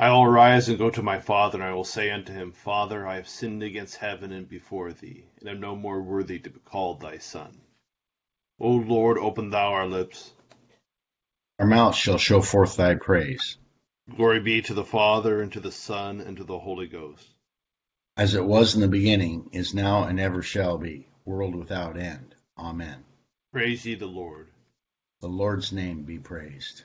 I will arise and go to my father, and I will say unto him, Father, I have sinned against heaven and before thee, and am no more worthy to be called thy son. O Lord, open thou our lips. Our mouth shall show forth thy praise. Glory be to the Father, and to the Son, and to the Holy Ghost. As it was in the beginning, is now, and ever shall be, world without end. Amen. Praise ye the Lord. The Lord's name be praised.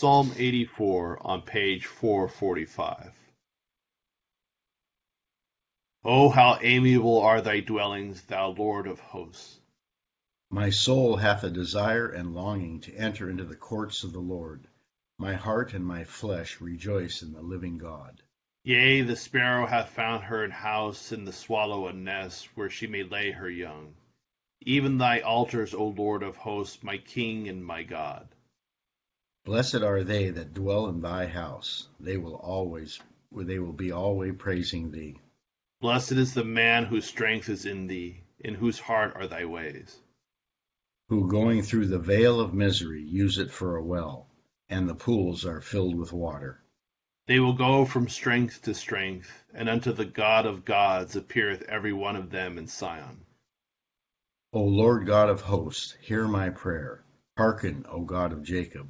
Psalm 84 on page 445. O how amiable are thy dwellings, thou Lord of hosts! My soul hath a desire and longing to enter into the courts of the Lord. My heart and my flesh rejoice in the living God. Yea, the sparrow hath found her an house, and the swallow a nest, where she may lay her young. Even thy altars, O Lord of hosts, my King and my God. Blessed are they that dwell in thy house. They will be always praising thee. Blessed is the man whose strength is in thee, in whose heart are thy ways. Who, going through the vale of misery, use it for a well, and the pools are filled with water. They will go from strength to strength, and unto the God of gods appeareth every one of them in Sion. O Lord God of hosts, hear my prayer. Hearken, O God of Jacob.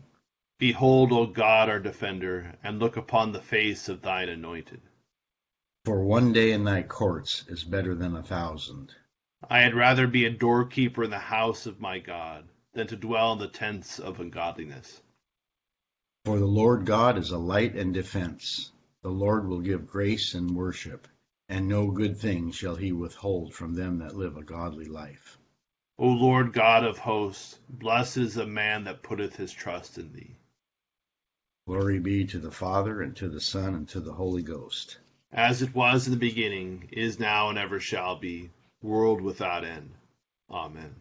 Behold, O God, our defender, and look upon the face of thine anointed. For one day in thy courts is better than 1,000. I had rather be a doorkeeper in the house of my God, than to dwell in the tents of ungodliness. For the Lord God is a light and defense. The Lord will give grace and worship, and no good thing shall he withhold from them that live a godly life. O Lord God of hosts, blessed is the man that putteth his trust in thee. Glory be to the Father, and to the Son, and to the Holy Ghost. As it was in the beginning, is now, and ever shall be, world without end. Amen.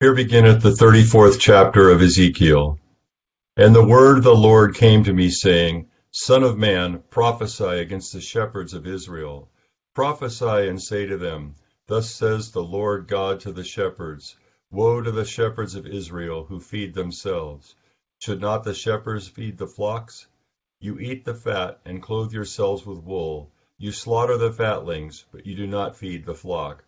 Here beginneth the 34th chapter of Ezekiel. And the word of the Lord came to me, saying, Son of man, prophesy against the shepherds of Israel. Prophesy and say to them, Thus says the Lord God to the shepherds, Woe to the shepherds of Israel who feed themselves. Should not the shepherds feed the flocks? You eat the fat and clothe yourselves with wool. You slaughter the fatlings, but you do not feed the flock.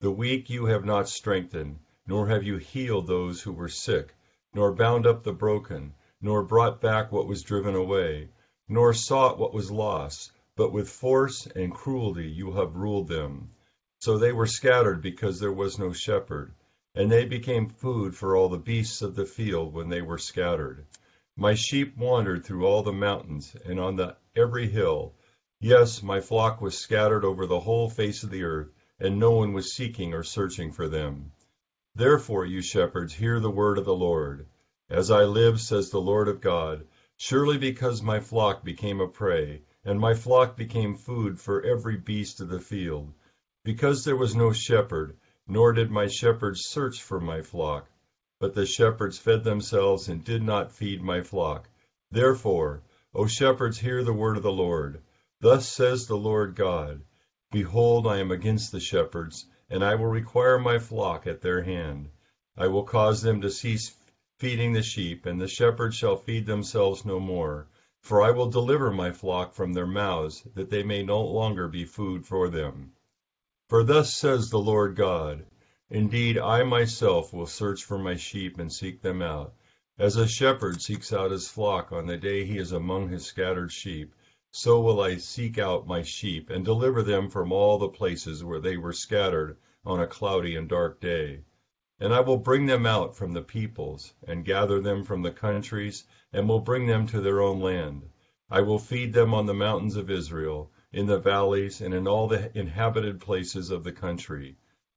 The weak you have not strengthened, nor have you healed those who were sick, nor bound up the broken, nor brought back what was driven away, nor sought what was lost, but with force and cruelty you have ruled them. So they were scattered because there was no shepherd, and they became food for all the beasts of the field when they were scattered. My sheep wandered through all the mountains and on every hill. Yes, my flock was scattered over the whole face of the earth, and no one was seeking or searching for them. Therefore, you shepherds, hear the word of the Lord. As I live, says the Lord of God, surely because my flock became a prey, and my flock became food for every beast of the field, because there was no shepherd, nor did my shepherds search for my flock, but the shepherds fed themselves and did not feed my flock. Therefore, O shepherds, hear the word of the Lord. Thus says the Lord God, Behold, I am against the shepherds, and I will require my flock at their hand. I will cause them to cease feeding the sheep, and the shepherds shall feed themselves no more. For I will deliver my flock from their mouths, that they may no longer be food for them. For thus says the Lord God, Indeed, I myself will search for my sheep and seek them out. As a shepherd seeks out his flock on the day he is among his scattered sheep, so will I seek out my sheep and deliver them from all the places where they were scattered on a cloudy and dark day. And I will bring them out from the peoples, and gather them from the countries, and will bring them to their own land. I will feed them on the mountains of Israel, in the valleys, and in all the inhabited places of the country.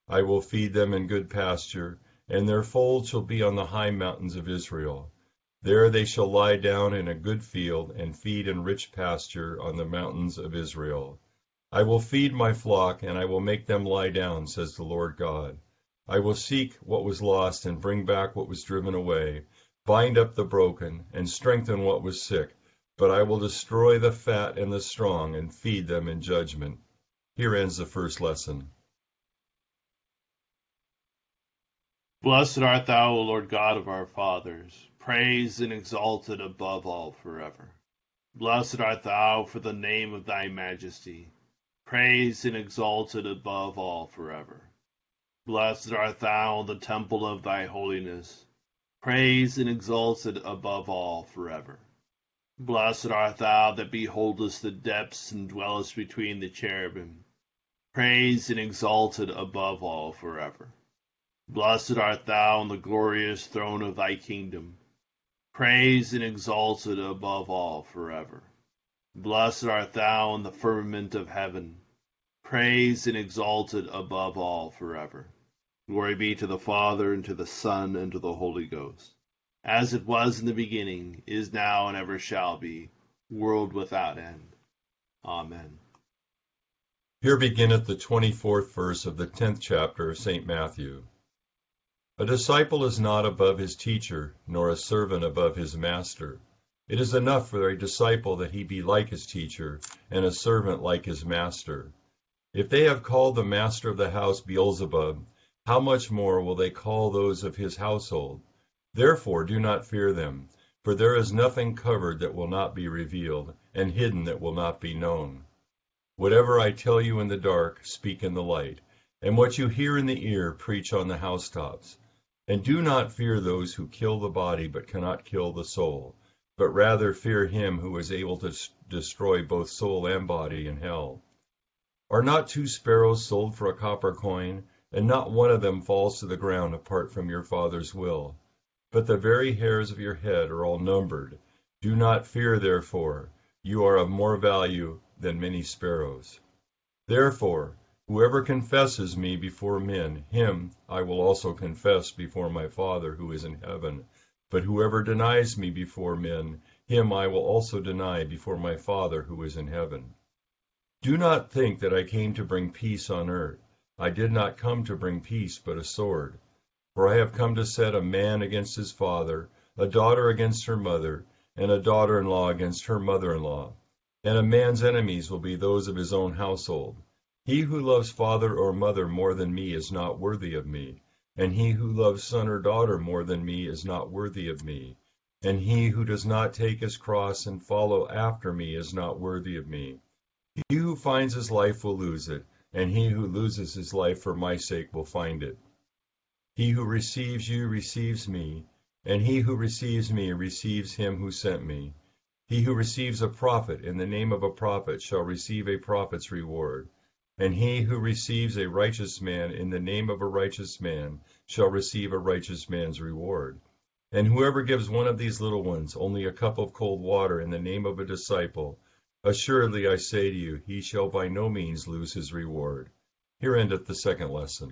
I will feed them in good pasture, and their fold shall be on the high mountains of Israel. There they shall lie down in a good field, and feed in rich pasture on the mountains of Israel. I will feed my flock, and I will make them lie down, says the Lord God. I will seek what was lost and bring back what was driven away, bind up the broken and strengthen what was sick, but I will destroy the fat and the strong and feed them in judgment. Here ends the first lesson. Blessed art thou, O Lord God of our fathers, praised and exalted above all forever. Blessed art thou for the name of thy majesty, praised and exalted above all forever. Blessed art thou, the temple of thy holiness, praised and exalted above all forever. Blessed art thou that beholdest the depths and dwellest between the cherubim, praised and exalted above all forever. Blessed art thou on the glorious throne of thy kingdom, praised and exalted above all forever. Blessed art thou in the firmament of heaven, praised and exalted above all forever. Glory be to the Father, and to the Son, and to the Holy Ghost, as it was in the beginning, is now, and ever shall be, world without end. Amen. Here beginneth the 24th verse of the 10th chapter of St. Matthew. A disciple is not above his teacher, nor a servant above his master. It is enough for a disciple that he be like his teacher, and a servant like his master. If they have called the master of the house Beelzebub, how much more will they call those of his household? Therefore do not fear them, for there is nothing covered that will not be revealed, and hidden that will not be known. Whatever I tell you in the dark, speak in the light, and what you hear in the ear, preach on the housetops. And do not fear those who kill the body, but cannot kill the soul, but rather fear him who is able to destroy both soul and body in hell. Are not two sparrows sold for a copper coin? And not one of them falls to the ground apart from your Father's will. But the very hairs of your head are all numbered. Do not fear, therefore. You are of more value than many sparrows. Therefore, whoever confesses me before men, him I will also confess before my Father who is in heaven. But whoever denies me before men, him I will also deny before my Father who is in heaven. Do not think that I came to bring peace on earth. I did not come to bring peace, but a sword. For I have come to set a man against his father, a daughter against her mother, and a daughter-in-law against her mother-in-law. And a man's enemies will be those of his own household. He who loves father or mother more than me is not worthy of me, and he who loves son or daughter more than me is not worthy of me, and he who does not take his cross and follow after me is not worthy of me. He who finds his life will lose it, and he who loses his life for my sake will find it. He who receives you receives me, and he who receives me receives him who sent me. He who receives a prophet in the name of a prophet shall receive a prophet's reward, and he who receives a righteous man in the name of a righteous man shall receive a righteous man's reward. And whoever gives one of these little ones only a cup of cold water in the name of a disciple, assuredly, I say to you, he shall by no means lose his reward. Here endeth the second lesson.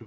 to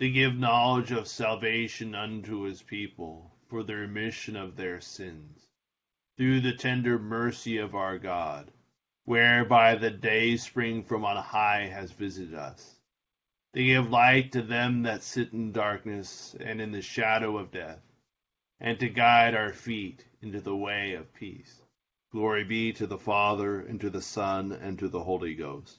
to give knowledge of salvation unto his people, for the remission of their sins, through the tender mercy of our God, whereby the dayspring from on high has visited us, to give light to them that sit in darkness and in the shadow of death, and to guide our feet into the way of peace. Glory be to the Father, and to the Son, and to the Holy Ghost,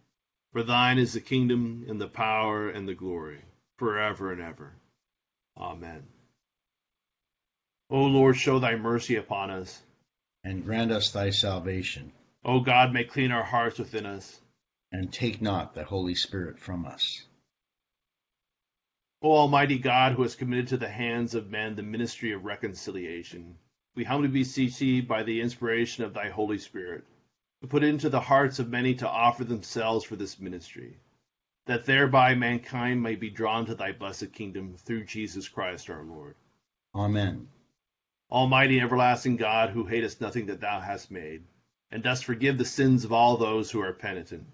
For thine is the kingdom, and the power, and the glory, forever and ever. Amen. O Lord, show thy mercy upon us, and grant us thy salvation. O God, make clean our hearts within us, and take not the Holy Spirit from us. O Almighty God, who has committed to the hands of men the ministry of reconciliation, we humbly beseech thee by the inspiration of thy Holy Spirit, to put into the hearts of many to offer themselves for this ministry, that thereby mankind may be drawn to thy blessed kingdom through Jesus Christ our Lord. Amen. Almighty everlasting God, who hatest nothing that thou hast made, and dost forgive the sins of all those who are penitent,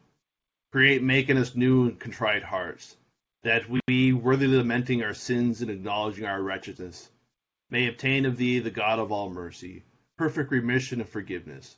create making us new and contrite hearts, that we, worthily lamenting our sins and acknowledging our wretchedness, may obtain of thee, the God of all mercy, perfect remission and forgiveness,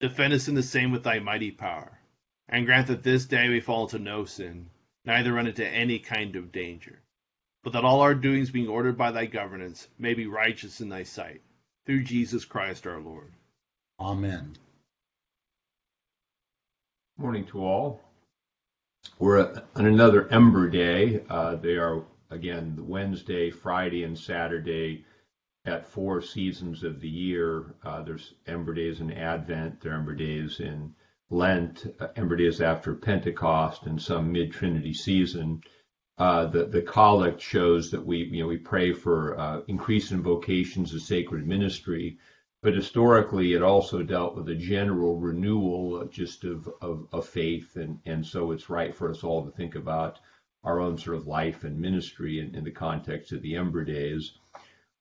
defend us in the same with thy mighty power, and grant that this day we fall into no sin, neither run into any kind of danger, but that all our doings, being ordered by thy governance, may be righteous in thy sight, through Jesus Christ our Lord. Amen. Morning to all. We're on another Ember Day. They are, again, Wednesday, Friday, and Saturday at four seasons of the year. There's Ember Days in Advent, there are Ember Days in Lent, Ember Days after Pentecost, and some mid-Trinity season. The collect shows that we pray for increase in vocations of sacred ministry. But historically, it also dealt with a general renewal just of faith. And so it's right for us all to think about our own sort of life and ministry in the context of the Ember Days.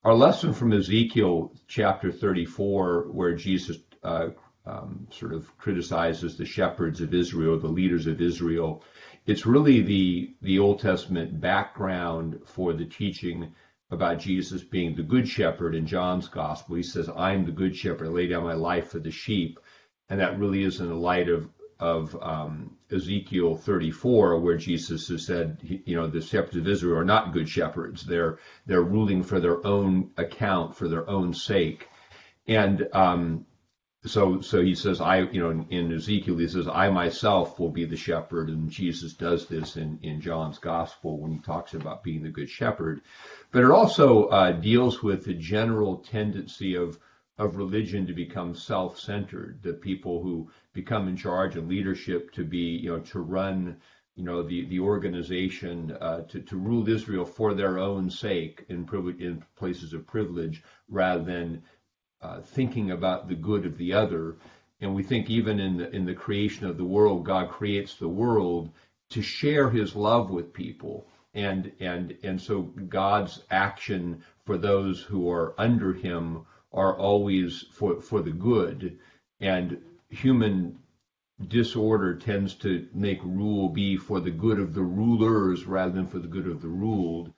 Our lesson from Ezekiel chapter 34, where Jesus sort of criticizes the shepherds of Israel, the leaders of Israel, It's really the Old Testament background for the teaching about Jesus being the good shepherd in John's gospel. He says, I'm the good shepherd, I lay down my life for the sheep. And that really is in the light of Ezekiel 34, where Jesus has said, you know, the shepherds of Israel are not good shepherds. They're ruling for their own account, for their own sake. And so he says, in Ezekiel, he says, I myself will be the shepherd. And Jesus does this in John's gospel when he talks about being the good shepherd. But it also deals with the general tendency of religion to become self-centered, the people who become in charge of leadership to be, to run, the organization, to rule Israel for their own sake in places of privilege, rather than thinking about the good of the other. And we think even in the creation of the world, God creates the world to share his love with people. And so God's action for those who are under him are always for the good, and human disorder tends to make rule be for the good of the rulers rather than for the good of the ruled.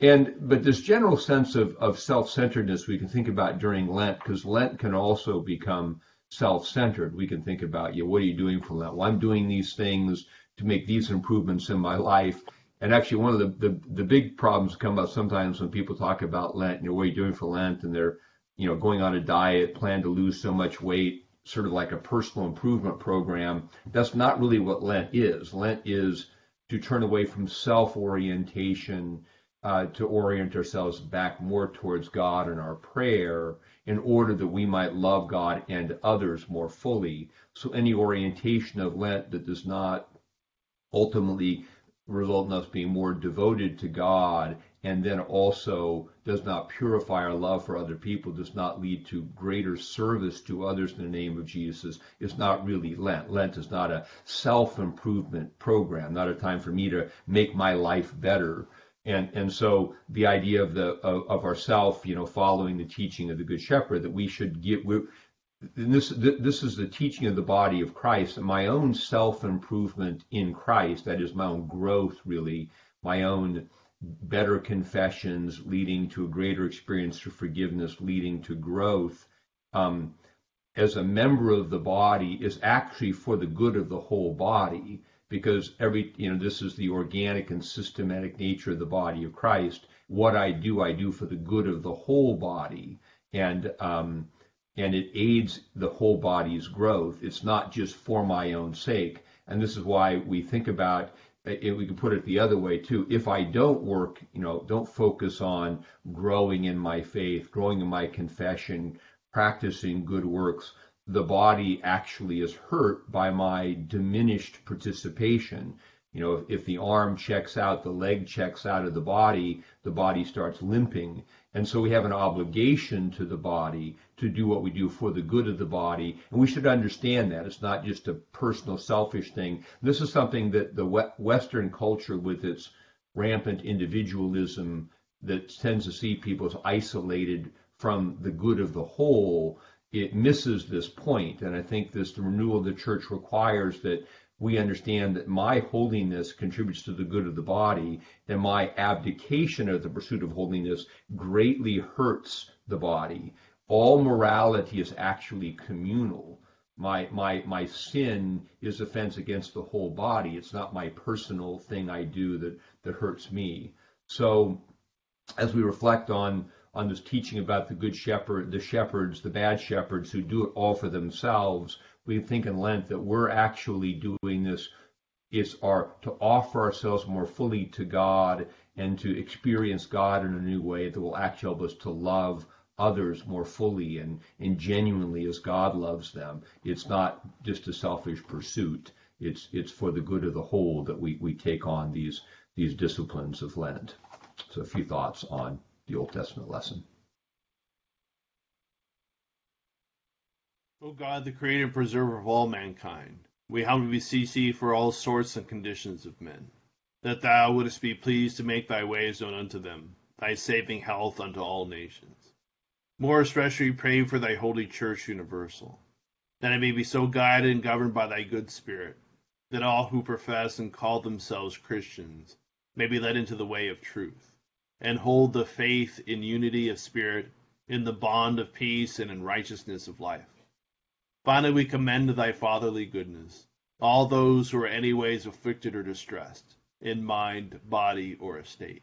But this general sense of self-centeredness we can think about during Lent, because Lent can also become self-centered. We can think about, what are you doing for Lent? Well, I'm doing these things to make these improvements in my life. And actually, one of the big problems come up sometimes when people talk about Lent, what are you doing for Lent? And they're going on a diet, plan to lose so much weight, sort of like a personal improvement program. That's not really what Lent is. Lent is to turn away from self-orientation, to orient ourselves back more towards God and our prayer in order that we might love God and others more fully. So any orientation of Lent that does not ultimately result in us being more devoted to God, and then also does not purify our love for other people, does not lead to greater service to others in the name of Jesus, is not really Lent. Lent is not a self-improvement program, not a time for me to make my life better. And so the idea of ourself, following the teaching of the Good Shepherd, that we should get, this is the teaching of the body of Christ, and my own self-improvement in Christ, that is my own growth really, my own better confessions leading to a greater experience through forgiveness, leading to growth, as a member of the body, is actually for the good of the whole body, because this is the organic and systematic nature of the body of Christ. What I do for the good of the whole body, and it aids the whole body's growth. It's not just for my own sake. And this is why we think about, we can put it the other way too. If I don't work, don't focus on growing in my faith, growing in my confession, practicing good works, the body actually is hurt by my diminished participation. If the arm checks out, the leg checks out of the body starts limping. And so we have an obligation to the body to do what we do for the good of the body. And we should understand that. It's not just a personal, selfish thing. This is something that the Western culture, with its rampant individualism that tends to see people as isolated from the good of the whole, it misses this point. And I think the renewal of the church requires that we understand that my holiness contributes to the good of the body, and my abdication of the pursuit of holiness greatly hurts the body. All morality is actually communal. My sin is offense against the whole body. It's not my personal thing I do that hurts me. So as we reflect on this teaching about the good shepherd, the shepherds, the bad shepherds who do it all for themselves, we think in Lent that we're actually doing this to offer ourselves more fully to God and to experience God in a new way that will actually help us to love others more fully and genuinely as God loves them. It's not just a selfish pursuit. It's for the good of the whole that we take on these disciplines of Lent. So a few thoughts on the Old Testament lesson. O God, the creator and preserver of all mankind, we humbly beseech thee for all sorts and conditions of men, that thou wouldest be pleased to make thy ways known unto them, thy saving health unto all nations. More especially pray for thy holy church universal, that it may be so guided and governed by thy good spirit, that all who profess and call themselves Christians may be led into the way of truth, and hold the faith in unity of spirit, in the bond of peace, and in righteousness of life. Finally, we commend thy fatherly goodness all those who are any ways afflicted or distressed, in mind, body, or estate.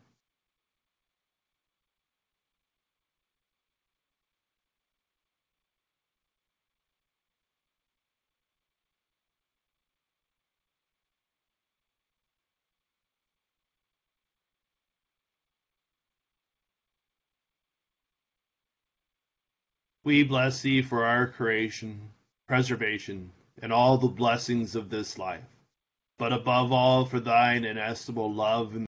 We bless thee for our creation, preservation, and all the blessings of this life, but above all for thine inestimable love and